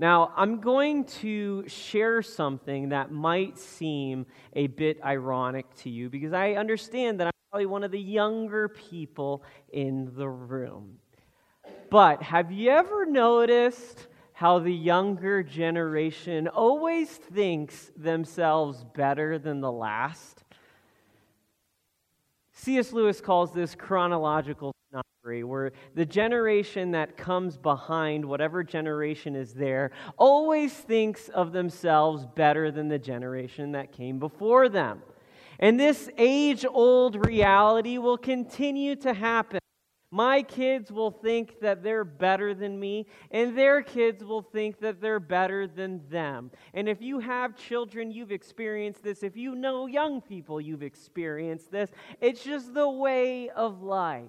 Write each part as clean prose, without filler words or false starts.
Now, I'm going to share something that might seem a bit ironic to you, because I understand that I'm probably one of the younger people in the room. But have you ever noticed how the younger generation always thinks themselves better than the last? C.S. Lewis calls this chronological snobbery, where the generation that comes behind whatever generation is there always thinks of themselves better than the generation that came before them. And this age-old reality will continue to happen. My kids will think that they're better than me, and their kids will think that they're better than them. And if you have children, you've experienced this. If you know young people, you've experienced this. It's just the way of life.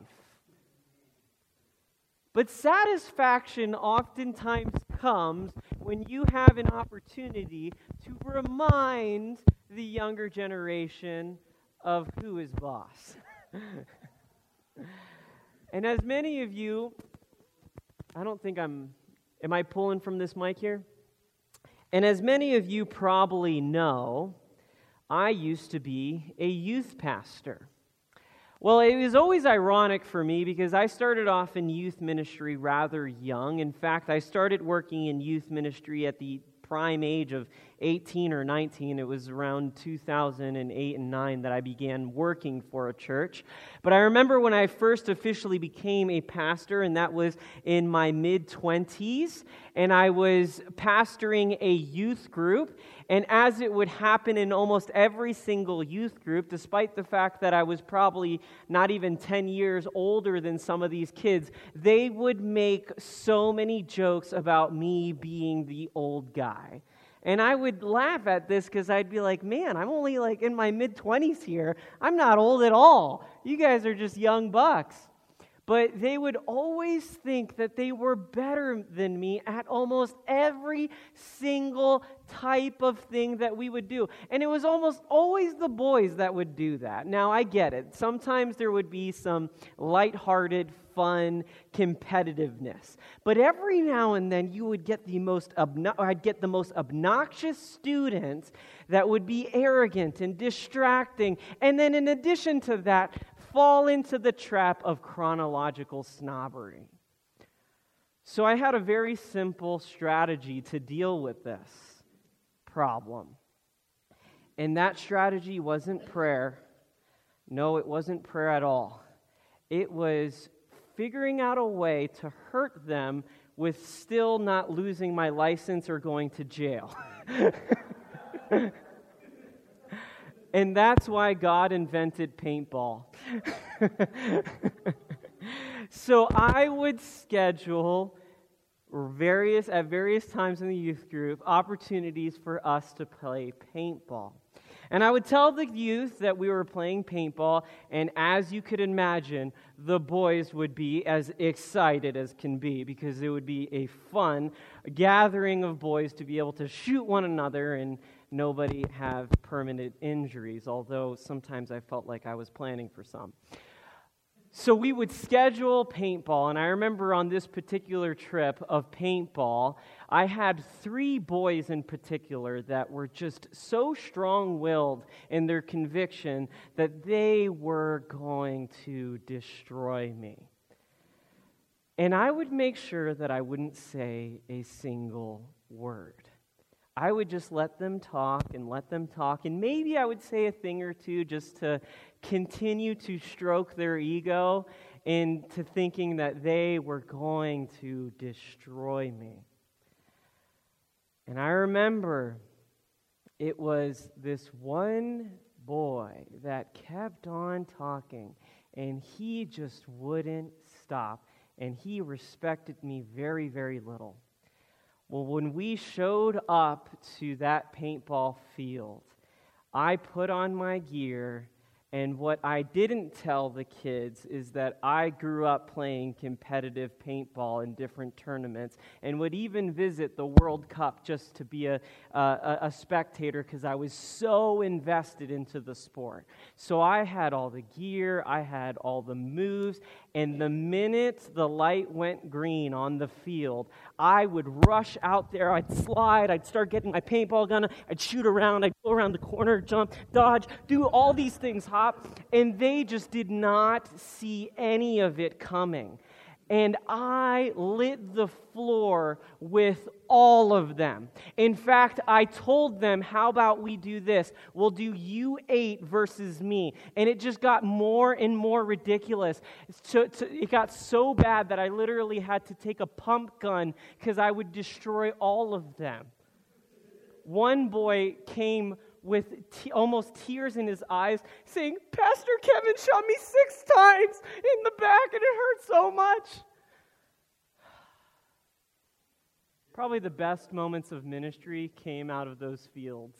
But satisfaction oftentimes comes when you have an opportunity to remind the younger generation of who is boss. And as many of you, I don't think am I pulling from this mic here? And as many of you probably know, I used to be a youth pastor. Well, it was always ironic for me because I started off in youth ministry rather young. In fact, I started working in youth ministry at the prime age of 18 or 19. It was around 2008 and 9 that I began working for a church. But I remember when I first officially became a pastor, and that was in my mid-20s, and I was pastoring a youth group. And as it would happen in almost every single youth group, despite the fact that I was probably not even 10 years older than some of these kids, they would make so many jokes about me being the old guy. And I would laugh at this because I'd be like, man, I'm only like in my mid-20s here. I'm not old at all. You guys are just young bucks. But they would always think that they were better than me at almost every single type of thing that we would do. And it was almost always the boys that would do that. Now, I get it. Sometimes there would be some lighthearted, fun competitiveness. But every now and then, you would get I'd get the most obnoxious students that would be arrogant and distracting. And then in addition to that, fall into the trap of chronological snobbery. So I had a very simple strategy to deal with this problem. And that strategy wasn't prayer. No, it wasn't prayer at all. It was figuring out a way to hurt them with still not losing my license or going to jail. And that's why God invented paintball. So I would schedule at various times in the youth group opportunities for us to play paintball. And I would tell the youth that we were playing paintball, and as you could imagine, the boys would be as excited as can be, because it would be a fun gathering of boys to be able to shoot one another and nobody have permanent injuries, although sometimes I felt like I was planning for some. So we would schedule paintball, and I remember on this particular trip of paintball, I had three boys in particular that were just so strong-willed in their conviction that they were going to destroy me. And I would make sure that I wouldn't say a single word. I would just let them talk, and maybe I would say a thing or two just to continue to stroke their ego into thinking that they were going to destroy me. And I remember it was this one boy that kept on talking, and he just wouldn't stop, and he respected me very, very little. Well, when we showed up to that paintball field, I put on my gear, and what I didn't tell the kids is that I grew up playing competitive paintball in different tournaments and would even visit the World Cup just to be a spectator because I was so invested into the sport. So I had all the gear, I had all the moves, and the minute the light went green on the field, I would rush out there. I'd slide. I'd start getting my paintball gun. I'd shoot around. I'd go around the corner, jump, dodge, do all these things, hop. And they just did not see any of it coming. And I lit the floor with all of them. In fact, I told them, how about we do this? We'll do you 8 versus me. And it just got more and more ridiculous. So it got so bad that I literally had to take a pump gun because I would destroy all of them. One boy came with almost tears in his eyes, saying, Pastor Kevin shot me 6 times in the back, and it hurt so much. Probably the best moments of ministry came out of those fields.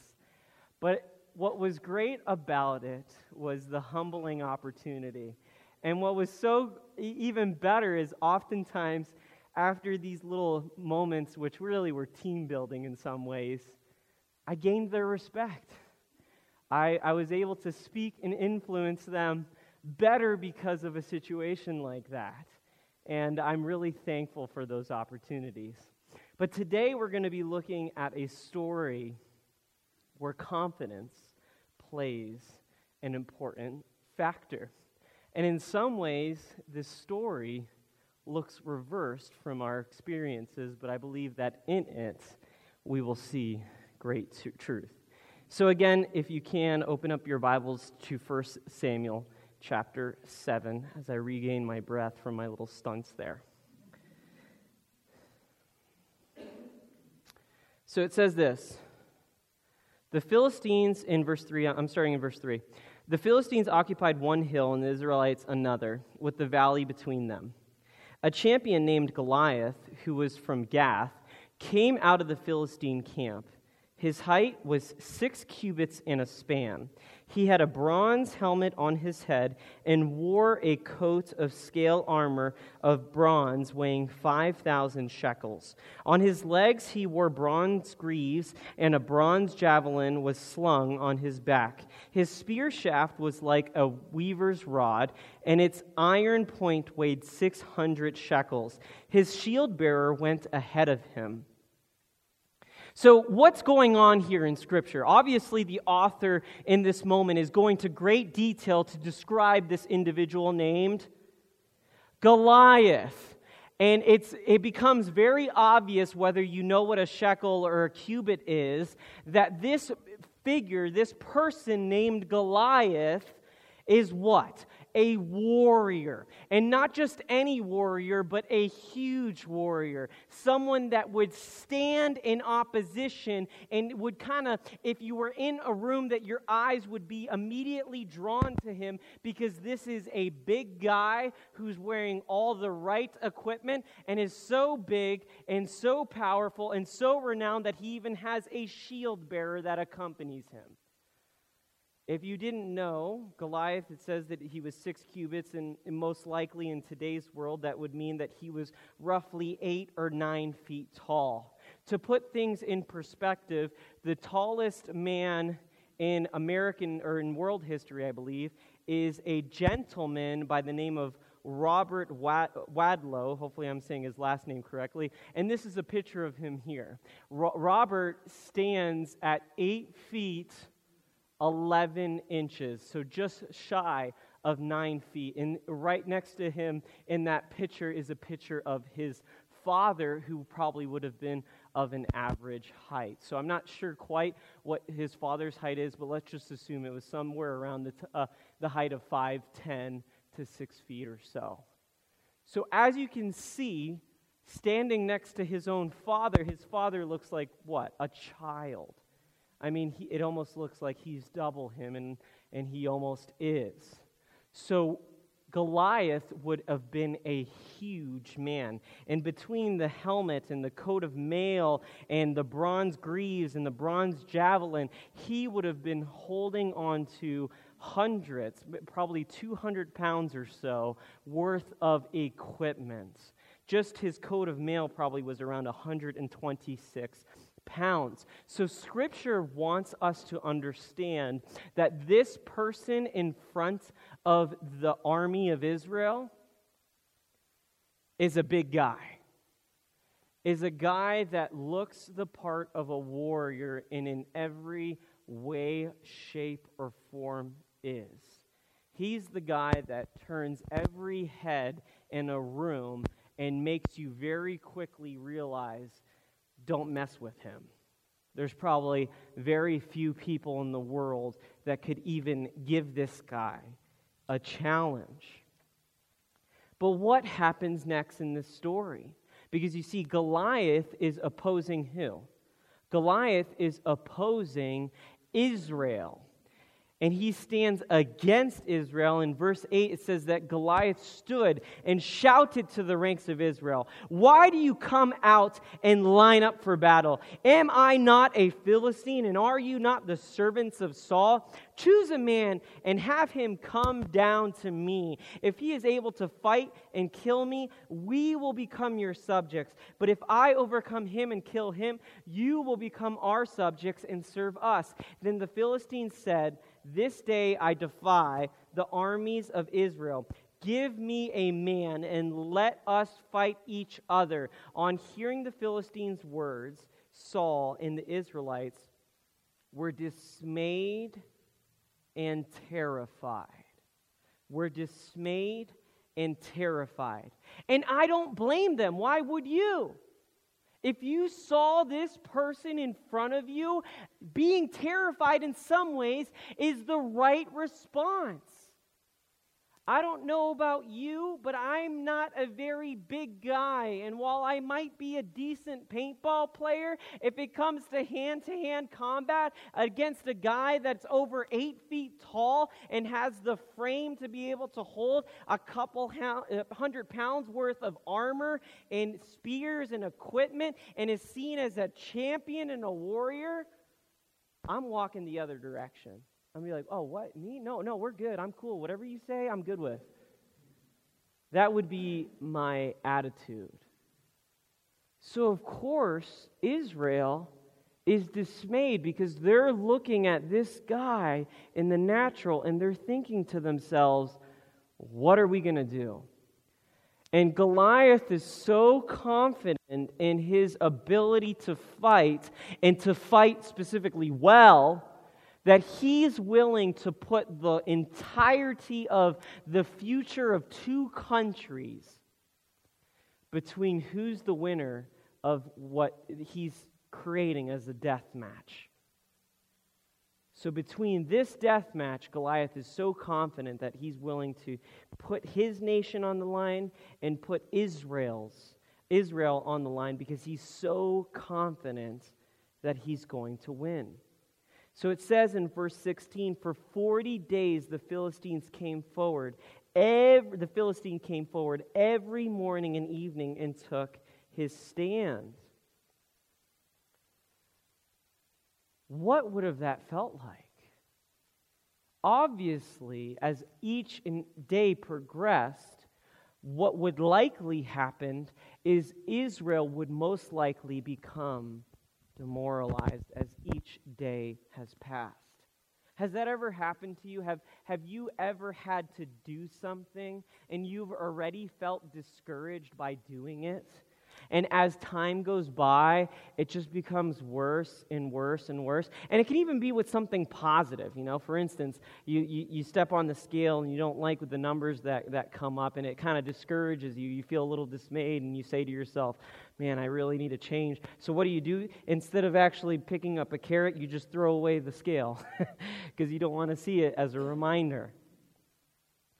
But what was great about it was the humbling opportunity. And what was so even better is oftentimes after these little moments, which really were team building in some ways, I gained their respect. I was able to speak and influence them better because of a situation like that. And I'm really thankful for those opportunities. But today we're going to be looking at a story where confidence plays an important factor. And in some ways, this story looks reversed from our experiences, but I believe that in it we will see great truth. So again, if you can, open up your Bibles to 1 Samuel chapter 7 as I regain my breath from my little stunts there. So it says this, the Philistines in verse 3, I'm starting in verse 3. The Philistines occupied one hill and the Israelites another, with the valley between them. A champion named Goliath, who was from Gath, came out of the Philistine camp. His height was 6 cubits and a span. He had a bronze helmet on his head and wore a coat of scale armor of bronze weighing 5,000 shekels. On his legs he wore bronze greaves, and a bronze javelin was slung on his back. His spear shaft was like a weaver's rod, and its iron point weighed 600 shekels. His shield bearer went ahead of him. So what's going on here in Scripture? Obviously, the author in this moment is going to great detail to describe this individual named Goliath. And it becomes very obvious, whether you know what a shekel or a cubit is, that this figure, this person named Goliath, is what? A warrior, and not just any warrior, but a huge warrior, someone that would stand in opposition and would kind of, if you were in a room, that your eyes would be immediately drawn to him, because this is a big guy who's wearing all the right equipment and is so big and so powerful and so renowned that he even has a shield bearer that accompanies him. If you didn't know, Goliath, it says that he was 6 cubits, and most likely in today's world, that would mean that he was roughly 8 or 9 feet tall. To put things in perspective, the tallest man in American, or in world history, I believe, is a gentleman by the name of Robert Wadlow. Hopefully I'm saying his last name correctly. And this is a picture of him here. Robert stands at 8 feet 11 inches, so just shy of 9 feet. And right next to him in that picture is a picture of his father, who probably would have been of an average height. So I'm not sure quite what his father's height is, but let's just assume it was somewhere around the height of 5'10 to 6 feet or so. So as you can see, standing next to his own father, his father looks like what? A child. I mean, it almost looks like he's double him, and he almost is. So Goliath would have been a huge man. And between the helmet and the coat of mail and the bronze greaves and the bronze javelin, he would have been holding on to hundreds, probably 200 pounds or so, worth of equipment. Just his coat of mail probably was around 126 pounds. So Scripture wants us to understand that this person in front of the army of Israel is a big guy. is a guy that looks the part of a warrior and in every way, shape, or form is. He's the guy that turns every head in a room and makes you very quickly realize, don't mess with him. There's probably very few people in the world that could even give this guy a challenge. But what happens next in this story? Because you see, Goliath is opposing who? Goliath is opposing Israel. And he stands against Israel. In verse 8, it says that Goliath stood and shouted to the ranks of Israel, "Why do you come out and line up for battle? Am I not a Philistine, and are you not the servants of Saul? Choose a man and have him come down to me. If he is able to fight and kill me, we will become your subjects. But if I overcome him and kill him, you will become our subjects and serve us." Then the Philistines said, "This day I defy the armies of Israel. Give me a man and let us fight each other." On hearing the Philistines' words, Saul and the Israelites were dismayed and terrified. We're dismayed and terrified. And I don't blame them. Why would you? If you saw this person in front of you, being terrified in some ways is the right response. I don't know about you, but I'm not a very big guy. And while I might be a decent paintball player, if it comes to hand combat against a guy that's over 8 feet tall and has the frame to be able to hold a couple hundred pounds worth of armor and spears and equipment and is seen as a champion and a warrior, I'm walking the other direction. I'm going to be like, "Oh, what, me? No, we're good. I'm cool. Whatever you say, I'm good with." That would be my attitude. So, of course, Israel is dismayed because they're looking at this guy in the natural and they're thinking to themselves, what are we going to do? And Goliath is so confident in his ability to fight and to fight specifically well that he's willing to put the entirety of the future of two countries between who's the winner of what he's creating as a death match. So between this death match, Goliath is so confident that he's willing to put his nation on the line and put Israel on the line because he's so confident that he's going to win. So it says in verse 16, for 40 days the Philistines came forward. The Philistine came forward every morning and evening and took his stand. What would have that felt like? Obviously, as each day progressed, what would likely happen is Israel would most likely become demoralized as each day has passed. Has that ever happened to you? Have you ever had to do something and you've already felt discouraged by doing it? And as time goes by, it just becomes worse and worse and worse. And it can even be with something positive. You know, for instance, you step on the scale and you don't like with the numbers that come up, and it kind of discourages you. You feel a little dismayed, and you say to yourself, "Man, I really need a change." So what do? Instead of actually picking up a carrot, you just throw away the scale because you don't want to see it as a reminder.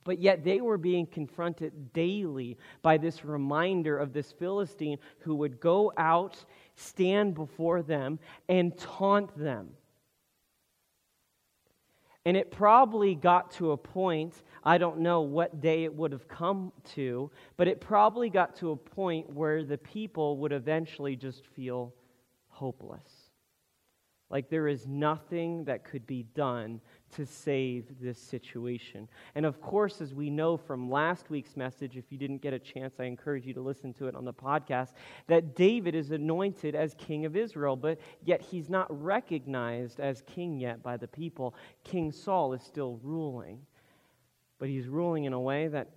But yet they were being confronted daily by this reminder of this Philistine who would go out, stand before them, and taunt them. And it probably got to a point, I don't know what day it would have come to, but it probably got to a point where the people would eventually just feel hopeless. Like there is nothing that could be done to save this situation. And of course, as we know from last week's message, if you didn't get a chance, I encourage you to listen to it on the podcast, that David is anointed as king of Israel, but yet he's not recognized as king yet by the people. King Saul is still ruling, but he's ruling in a way that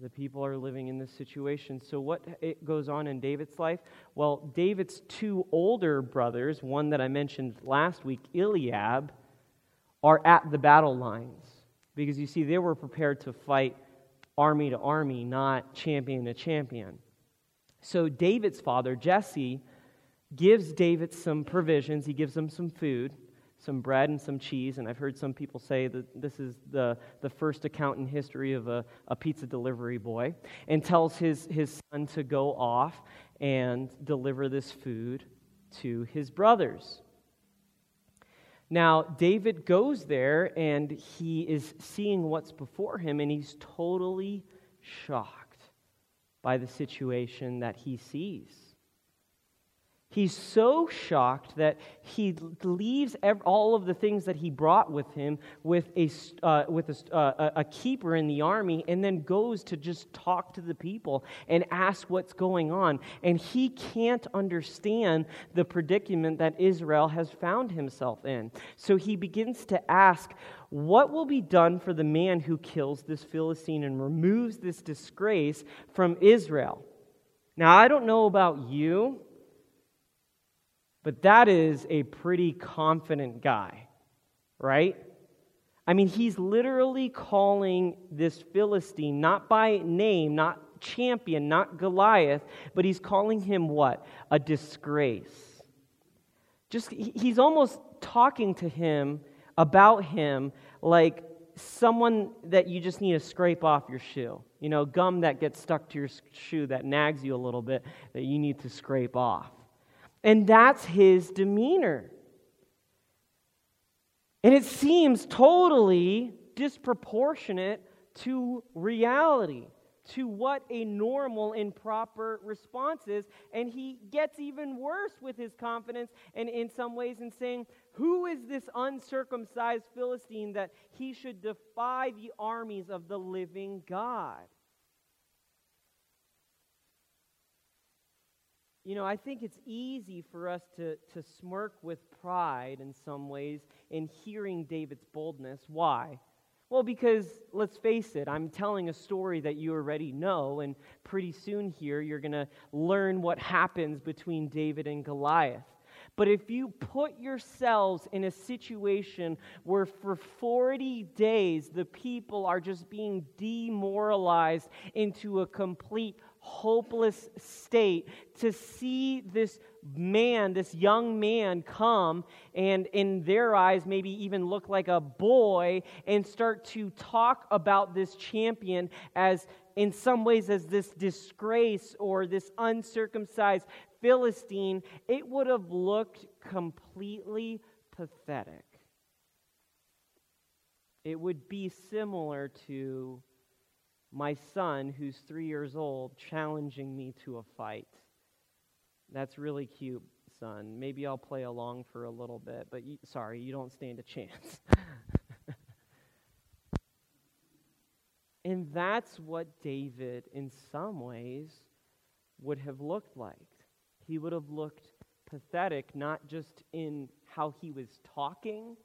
The people are living in this situation. So what goes on in David's life? Well, David's two older brothers, one that I mentioned last week, Eliab, are at the battle lines. Because you see, they were prepared to fight army to army, not champion to champion. So David's father, Jesse, gives David some provisions. He gives him some food, some bread and some cheese, and I've heard some people say that this is the first account in history of a pizza delivery boy, and tells his son to go off and deliver this food to his brothers. Now, David goes there, and he is seeing what's before him, and he's totally shocked by the situation that he sees. He's so shocked that he leaves all of the things that he brought with him with a keeper in the army, and then goes to just talk to the people and ask what's going on. And he can't understand the predicament that Israel has found himself in. So he begins to ask, what will be done for the man who kills this Philistine and removes this disgrace from Israel? Now, I don't know about you, but that is a pretty confident guy, right? I mean, he's literally calling this Philistine, not by name, not champion, not Goliath, but he's calling him what? A disgrace. Just, he's almost talking to him about him like someone that you just need to scrape off your shoe. You know, gum that gets stuck to your shoe that nags you a little bit that you need to scrape off. And that's his demeanor. And it seems totally disproportionate to reality, to what a normal and proper response is. And he gets even worse with his confidence, and in some ways in saying, who is this uncircumcised Philistine that he should defy the armies of the living God? You know, I think it's easy for us to smirk with pride in some ways in hearing David's boldness. Why? Well, because, let's face it, I'm telling a story that you already know, and pretty soon here you're going to learn what happens between David and Goliath. But if you put yourselves in a situation where for 40 days the people are just being demoralized into a complete hopeless state, to see this man, this young man, come and in their eyes maybe even look like a boy and start to talk about this champion as in some ways as this disgrace or this uncircumcised Philistine, it would have looked completely pathetic. It would be similar to my son, who's 3 years old, challenging me to a fight. That's really cute, son. Maybe I'll play along for a little bit, but you don't stand a chance. And that's what David, in some ways, would have looked like. He would have looked pathetic, not just in how he was talking,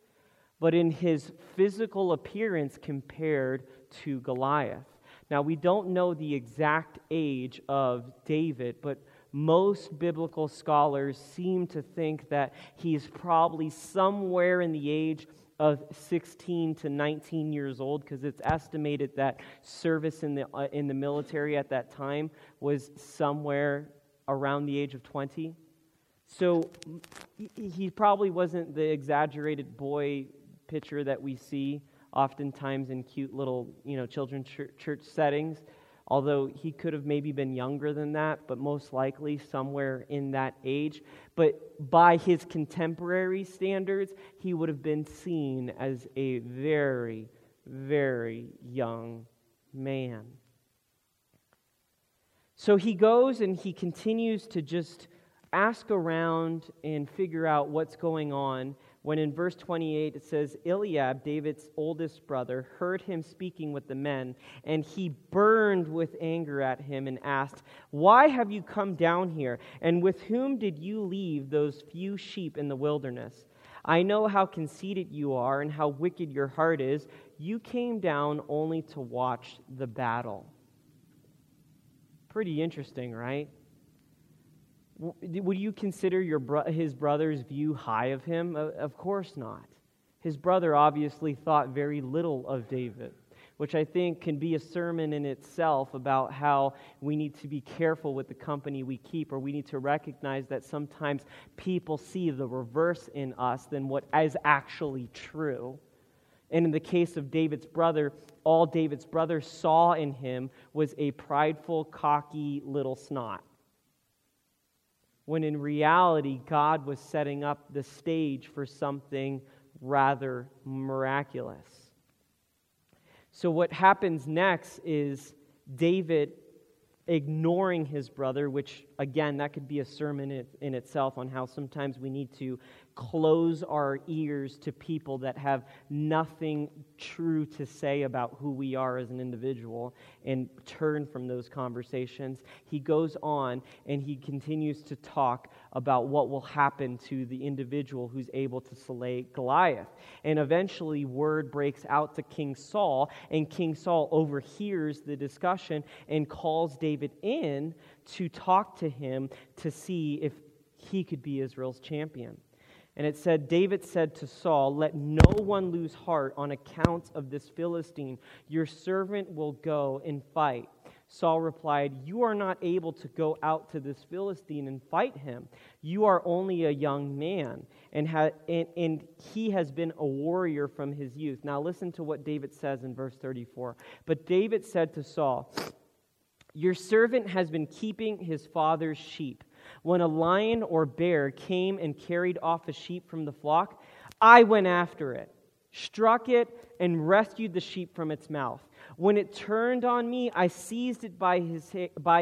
but in his physical appearance compared to Goliath. Now, we don't know the exact age of David, but most biblical scholars seem to think that he's probably somewhere in the age of 16 to 19 years old, because it's estimated that service in the military at that time was somewhere around the age of 20. So he probably wasn't the exaggerated boy picture that we see oftentimes in cute little, children's church settings, although he could have maybe been younger than that, but most likely somewhere in that age. But by his contemporary standards, he would have been seen as a very, very young man. So he goes and he continues to just ask around and figure out what's going on, when in verse 28 it says, Eliab, David's oldest brother, heard him speaking with the men, and he burned with anger at him and asked, why have you come down here, and with whom did you leave those few sheep in the wilderness? I know how conceited you are and how wicked your heart is. You came down only to watch the battle. Pretty interesting, right? Would you consider his brother's view high of him? Of course not. His brother obviously thought very little of David, which I think can be a sermon in itself about how we need to be careful with the company we keep, or we need to recognize that sometimes people see the reverse in us than what is actually true. And in the case of David's brother, all David's brother saw in him was a prideful, cocky little snot, when in reality, God was setting up the stage for something rather miraculous. So what happens next is David ignoring his brother, which, again, that could be a sermon in itself on how sometimes we need to close our ears to people that have nothing true to say about who we are as an individual and turn from those conversations. He goes on and he continues to talk about what will happen to the individual who's able to slay Goliath. And eventually word breaks out to King Saul, and King Saul overhears the discussion and calls David in to talk to him to see if he could be Israel's champion. And it said, David said to Saul, "Let no one lose heart on account of this Philistine. Your servant will go and fight." Saul replied, "You are not able to go out to this Philistine and fight him. You are only a young man, and he has been a warrior from his youth." Now listen to what David says in verse 34. "But David said to Saul, 'Your servant has been keeping his father's sheep. When a lion or bear came and carried off a sheep from the flock, I went after it, struck it, and rescued the sheep from its mouth. When it turned on me, I seized it by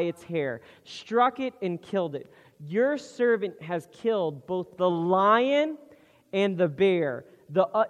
its hair, struck it, and killed it. Your servant has killed both the lion and the bear.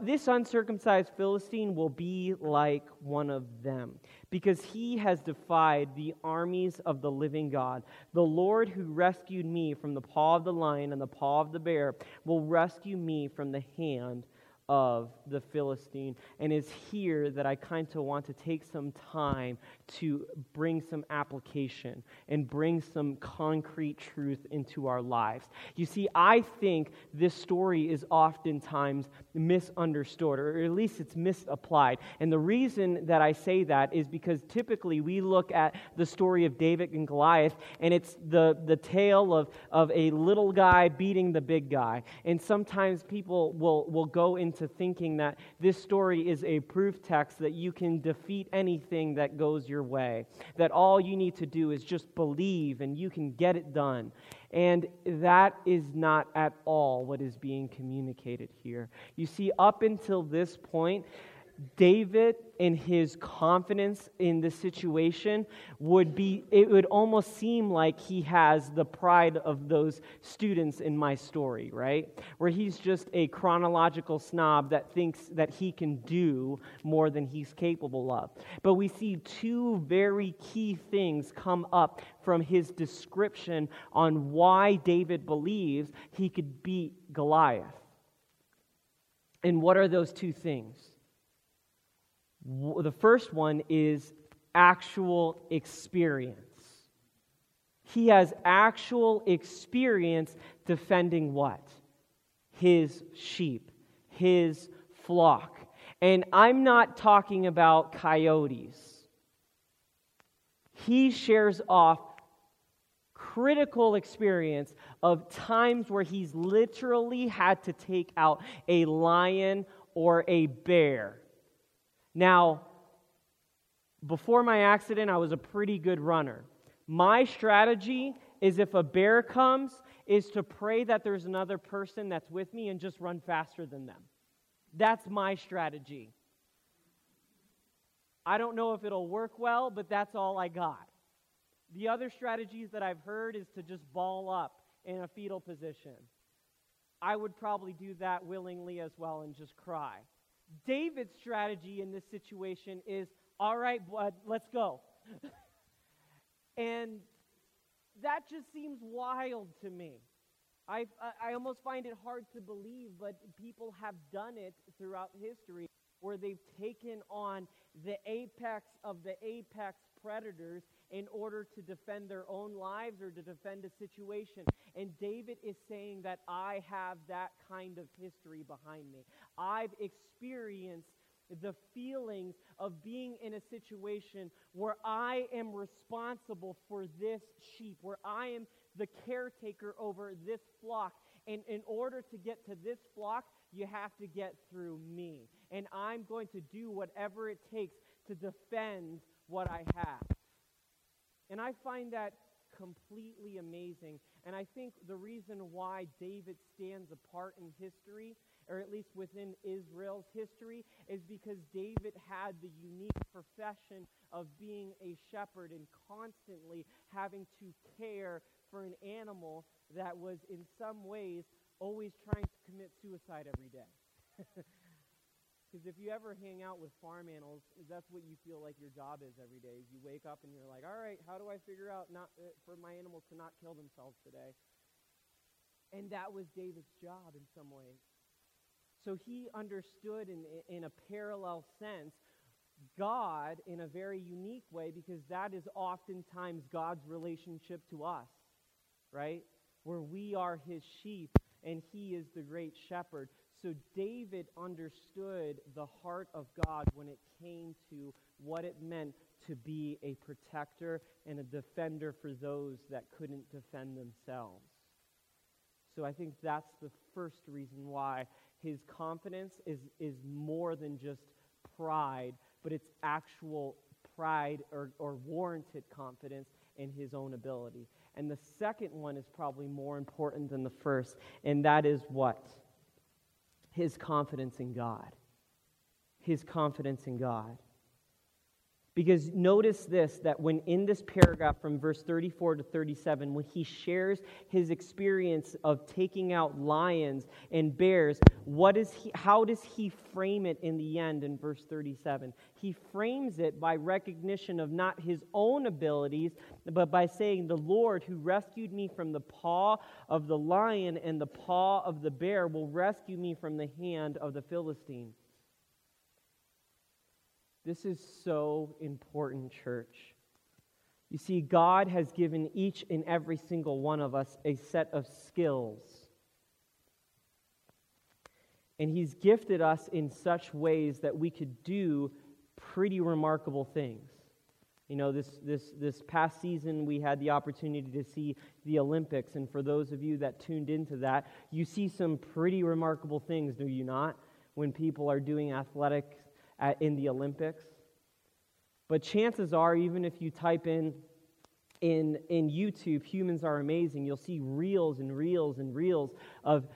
This uncircumcised Philistine will be like one of them, because he has defied the armies of the living God. The Lord who rescued me from the paw of the lion and the paw of the bear will rescue me from the hand of the Philistine.'" And it's here that I kind of want to take some time to bring some application and bring some concrete truth into our lives. You see, I think this story is oftentimes misunderstood, or at least it's misapplied. And the reason that I say that is because typically we look at the story of David and Goliath, and it's the tale of a little guy beating the big guy. And sometimes people will go into thinking that this story is a proof text that you can defeat anything that goes your way, that all you need to do is just believe and you can get it done. And that is not at all what is being communicated here. You see, up until this point, David and his confidence in the situation would almost seem like he has the pride of those students in my story, right? Where he's just a chronological snob that thinks that he can do more than he's capable of. But we see two very key things come up from his description on why David believes he could beat Goliath. And what are those two things? The first one is actual experience. He has actual experience defending what? His sheep, his flock. And I'm not talking about coyotes. He shares off critical experience of times where he's literally had to take out a lion or a bear. Now, before my accident, I was a pretty good runner. My strategy is, if a bear comes, is to pray that there's another person that's with me and just run faster than them. That's my strategy. I don't know if it'll work well, but that's all I got. The other strategies that I've heard is to just ball up in a fetal position. I would probably do that willingly as well and just cry. David's strategy in this situation is, all right, bud, let's go. And that just seems wild to me. I almost find it hard to believe, but people have done it throughout history, where they've taken on the apex of the apex predators in order to defend their own lives or to defend a situation. And David is saying that I have that kind of history behind me. I've experienced the feelings of being in a situation where I am responsible for this sheep, where I am the caretaker over this flock. And in order to get to this flock, you have to get through me. And I'm going to do whatever it takes to defend what I have. And I find that completely amazing. And I think the reason why David stands apart in history, or at least within Israel's history, is because David had the unique profession of being a shepherd and constantly having to care for an animal that was in some ways always trying to commit suicide every day. Because if you ever hang out with farm animals, that's what you feel like your job is every day. You wake up and you're like, all right, how do I figure out for my animals to not kill themselves today? And that was David's job in some ways. So he understood in a parallel sense God in a very unique way, because that is oftentimes God's relationship to us, right? Where we are his sheep and he is the great shepherd. So David understood the heart of God when it came to what it meant to be a protector and a defender for those that couldn't defend themselves. So I think that's the first reason why his confidence is more than just pride, but it's actual pride or warranted confidence in his own ability. And the second one is probably more important than the first, and that is what? His confidence in God. His confidence in God. Because notice this, that when in this paragraph from verse 34 to 37, when he shares his experience of taking out lions and bears, how does he frame it in the end in verse 37? He frames it by recognition of not his own abilities, but by saying, the Lord who rescued me from the paw of the lion and the paw of the bear will rescue me from the hand of the Philistine. This is so important, church. You see, God has given each and every single one of us a set of skills. And he's gifted us in such ways that we could do pretty remarkable things. You know, this past season we had the opportunity to see the Olympics, and for those of you that tuned into that, you see some pretty remarkable things, do you not? When people are doing athletics in the Olympics. But chances are, even if you type in YouTube, humans are amazing, you'll see reels and reels and reels of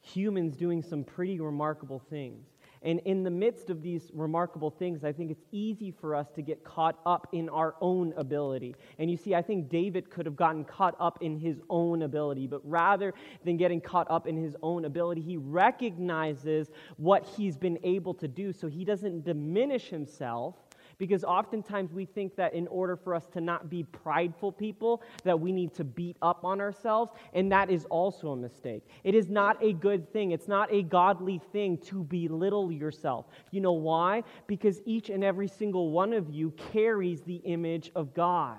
humans doing some pretty remarkable things. And in the midst of these remarkable things, I think it's easy for us to get caught up in our own ability. And you see, I think David could have gotten caught up in his own ability, but rather than getting caught up in his own ability, he recognizes what he's been able to do, so he doesn't diminish himself, because oftentimes we think that in order for us to not be prideful people, that we need to beat up on ourselves, and that is also a mistake. It is not a good thing. It's not a godly thing to belittle yourself. You know why? Because each and every single one of you carries the image of God.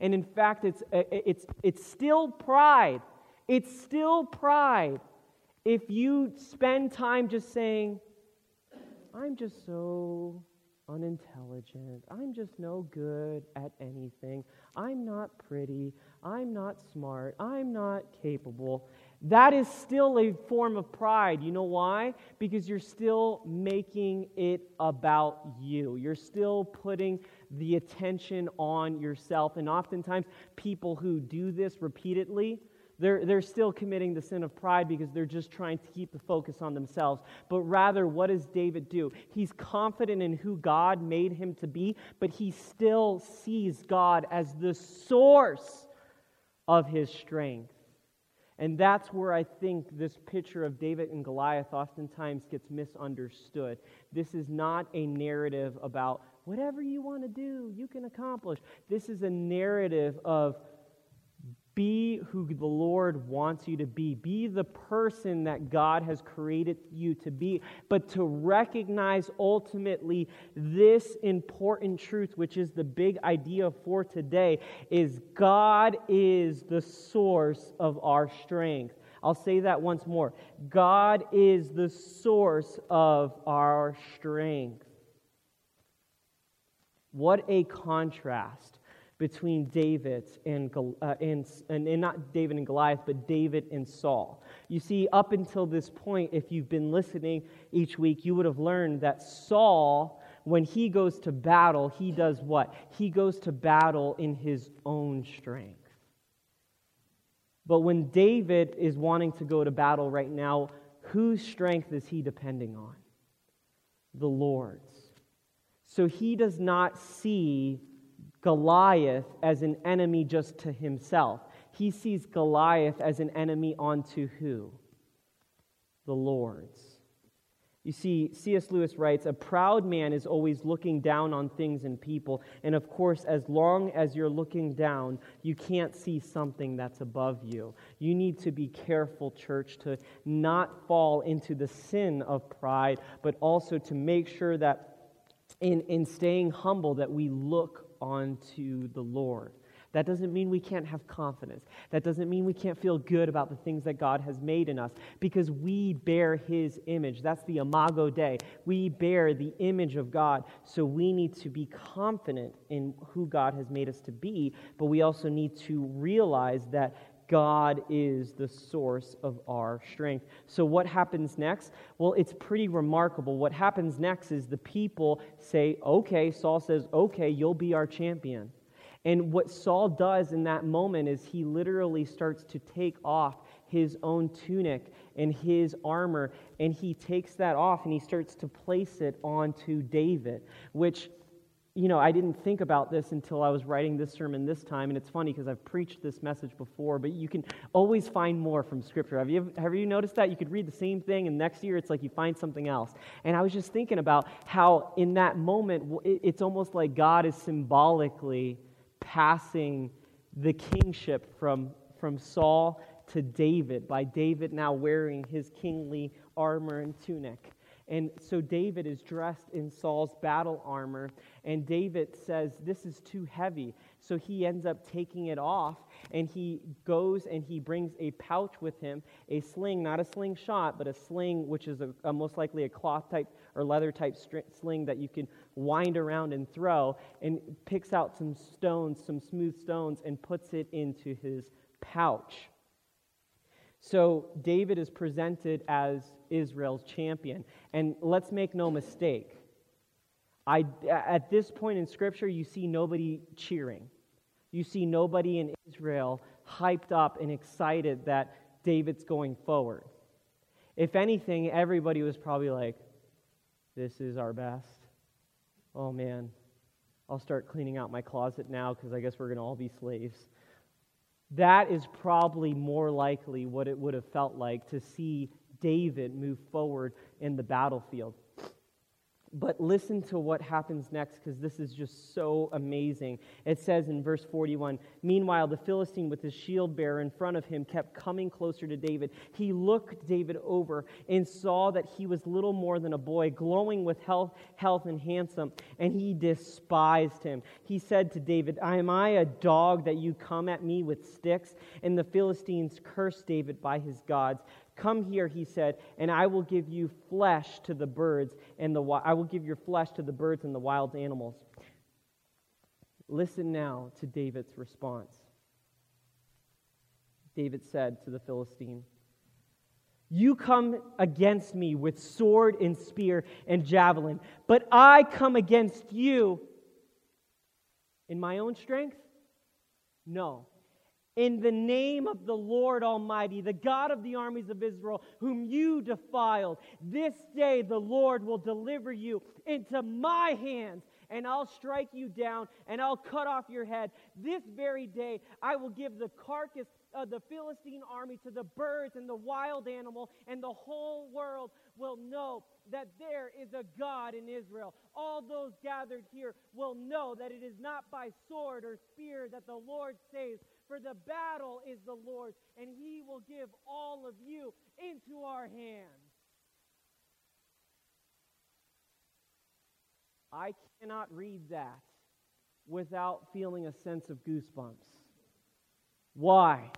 And in fact, it's still pride. It's still pride if you spend time just saying, I'm just so unintelligent. I'm just no good at anything. I'm not pretty. I'm not smart. I'm not capable. That is still a form of pride. You know why? Because you're still making it about you. You're still putting the attention on yourself. And oftentimes, people who do this repeatedly, they're still committing the sin of pride, because they're just trying to keep the focus on themselves. But rather, what does David do? He's confident in who God made him to be, but he still sees God as the source of his strength. And that's where I think this picture of David and Goliath oftentimes gets misunderstood. This is not a narrative about whatever you want to do, you can accomplish. This is a narrative of Be who the Lord wants you to be. Be the person that God has created you to be, but to recognize ultimately this important truth, which is the big idea for today, is God is the source of our strength. I'll say that once more. God is the source of our strength. What a contrast between David and not David and Goliath, but David and Saul. You see, up until this point, if you've been listening each week, you would have learned that Saul, when he goes to battle, he does what? He goes to battle in his own strength. But when David is wanting to go to battle right now, whose strength is he depending on? The Lord's. So he does not see Goliath as an enemy just to himself. He sees Goliath as an enemy unto who? The Lord's. You see, C.S. Lewis writes, "A proud man is always looking down on things and people, and of course, as long as you're looking down, you can't see something that's above you." You need to be careful, church, to not fall into the sin of pride, but also to make sure that in staying humble that we look onto the Lord. That doesn't mean we can't have confidence. That doesn't mean we can't feel good about the things that God has made in us, because we bear His image. That's the Imago Dei. We bear the image of God, so we need to be confident in who God has made us to be, but we also need to realize that God is the source of our strength. So what happens next? Well, it's pretty remarkable. What happens next is the people say, okay, Saul says, okay, you'll be our champion. And what Saul does in that moment is he literally starts to take off his own tunic and his armor, and he takes that off and he starts to place it onto David, which, you know, I didn't think about this until I was writing this sermon this time, and it's funny because I've preached this message before, but you can always find more from Scripture. Have you noticed that? You could read the same thing, and next year it's like you find something else. And I was just thinking about how in that moment, it's almost like God is symbolically passing the kingship from Saul to David, by David now wearing his kingly armor and tunic. And so David is dressed in Saul's battle armor, and David says, this is too heavy. So he ends up taking it off, and he goes and he brings a pouch with him, a sling, not a slingshot, but a sling, which is a most likely a cloth-type or leather-type sling that you can wind around and throw, and picks out some stones, some smooth stones, and puts it into his pouch. So David is presented as Israel's champion. And let's make no mistake, at this point in Scripture, you see nobody cheering. You see nobody in Israel hyped up and excited that David's going forward. If anything, everybody was probably like, this is our best. Oh man, I'll start cleaning out my closet now because I guess we're going to all be slaves. That is probably more likely what it would have felt like to see David move forward in the battlefield. But listen to what happens next, because this is just so amazing. It says in verse 41, "Meanwhile, the Philistine with his shield bearer in front of him kept coming closer to David. He looked David over and saw that he was little more than a boy, glowing with health and handsome, and he despised him. He said to David, 'Am I a dog that you come at me with sticks?' And the Philistines cursed David by his gods. 'Come here,' he said, 'and I will give you flesh to the birds and I will give your flesh to the birds and the wild animals.'" Listen now to David's response. David said to the Philistine, "You come against me with sword and spear and javelin, but I come against you in my own strength? No. In the name of the Lord Almighty, the God of the armies of Israel, whom you defiled, this day the Lord will deliver you into my hands, and I'll strike you down, and I'll cut off your head. This very day I will give the carcass of the Philistine army to the birds and the wild animal, and the whole world will know that there is a God in Israel. All those gathered here will know that it is not by sword or spear that the Lord saves, for the battle is the Lord's, and he will give all of you into our hands. I cannot read that without feeling a sense of goosebumps. Why?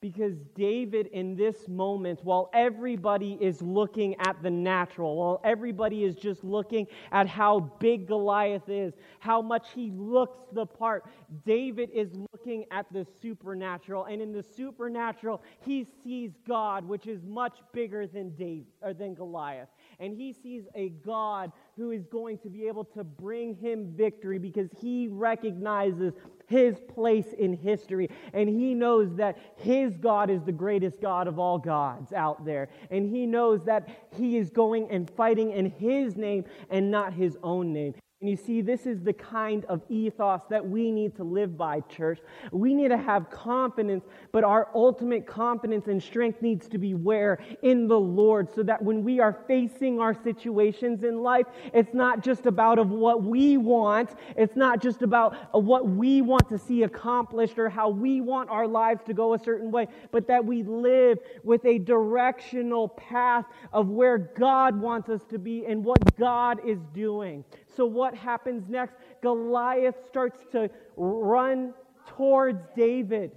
Because David in this moment, while everybody is looking at the natural, while everybody is just looking at how big Goliath is, how much he looks the part, David is looking at the supernatural. And in the supernatural, he sees God, which is much bigger than Goliath. And he sees a God who is going to be able to bring him victory because he recognizes his place in history. And he knows that his God is the greatest God of all gods out there. And he knows that he is going and fighting in his name and not his own name. And you see, this is the kind of ethos that we need to live by, church. We need to have confidence, but our ultimate confidence and strength needs to be where? In the Lord, so that when we are facing our situations in life, it's not just about of what we want. It's not just about what we want to see accomplished or how we want our lives to go a certain way, but that we live with a directional path of where God wants us to be and what God is doing. So what happens next? Goliath starts to run towards David.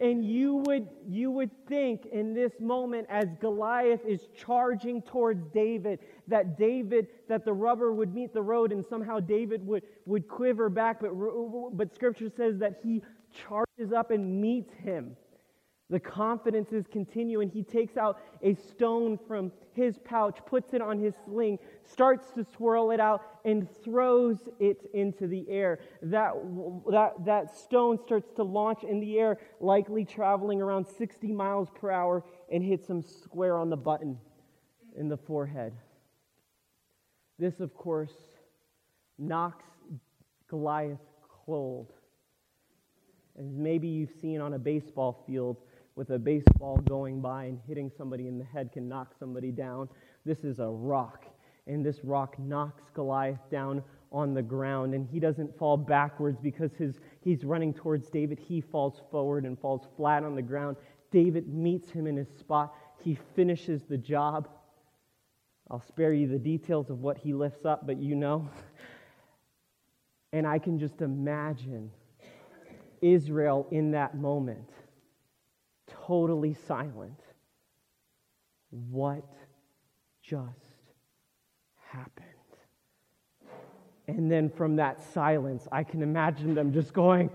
And you would think in this moment, as Goliath is charging towards David, that the rubber would meet the road and somehow David would quiver back. But Scripture says that he charges up and meets him. The confidences continue, and he takes out a stone from his pouch, puts it on his sling, starts to swirl it out, and throws it into the air. That stone starts to launch in the air, likely traveling around 60 miles per hour, and hits him square on the button in the forehead. This, of course, knocks Goliath cold. As maybe you've seen on a baseball field, with a baseball going by and hitting somebody in the head can knock somebody down. This is a rock, and this rock knocks Goliath down on the ground, and he doesn't fall backwards because he's running towards David. He falls forward and falls flat on the ground. David meets him in his spot. He finishes the job. I'll spare you the details of what he lifts up, but you know. And I can just imagine Israel in that moment, totally silent. What just happened? And then from that silence, I can imagine them just going,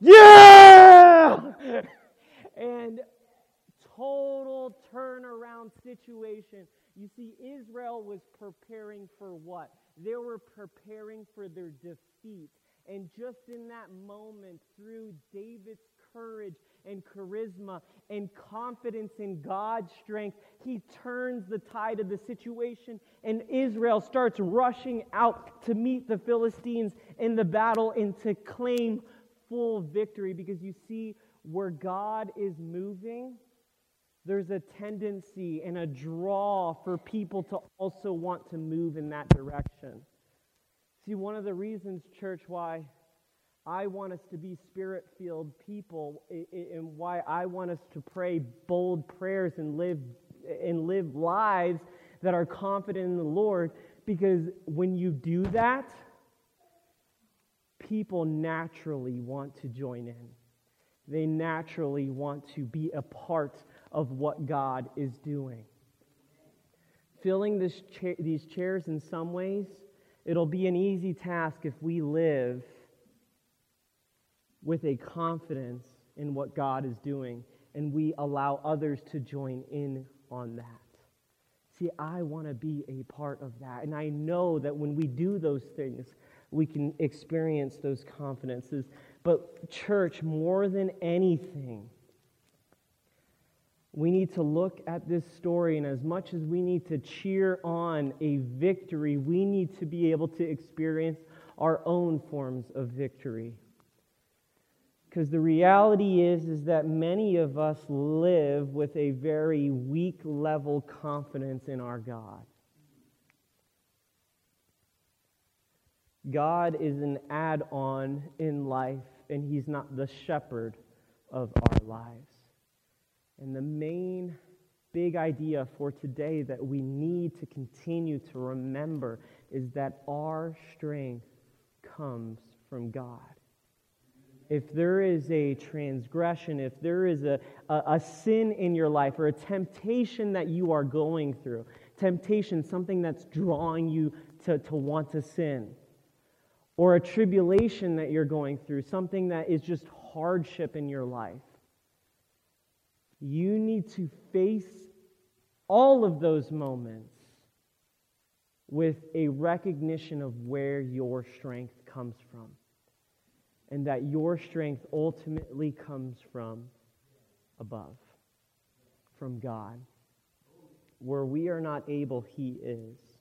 yeah! And total turnaround situation. You see, Israel was preparing for what? They were preparing for their defeat. And just in that moment, through David's courage and charisma and confidence in God's strength, he turns the tide of the situation, and Israel starts rushing out to meet the Philistines in the battle and to claim full victory. Because you see, where God is moving, there's a tendency and a draw for people to also want to move in that direction. See, one of the reasons, church, why I want us to be spirit-filled people and why I want us to pray bold prayers and live lives that are confident in the Lord, because when you do that, people naturally want to join in. They naturally want to be a part of what God is doing. Filling these chairs in some ways, it'll be an easy task if we live with a confidence in what God is doing and we allow others to join in on that. See, I want to be a part of that. And I know that when we do those things, we can experience those confidences. But church, more than anything, we need to look at this story, and as much as we need to cheer on a victory, we need to be able to experience our own forms of victory. Because the reality is that many of us live with a very weak level confidence in our God. God is an add-on in life, and He's not the shepherd of our lives. And the main big idea for today that we need to continue to remember is that our strength comes from God. If there is a transgression, if there is a sin in your life or a temptation that you are going through, temptation, something that's drawing you to want to sin, or a tribulation that you're going through, something that is just hardship in your life, you need to face all of those moments with a recognition of where your strength comes from, and that your strength ultimately comes from above, from God. Where we are not able, He is.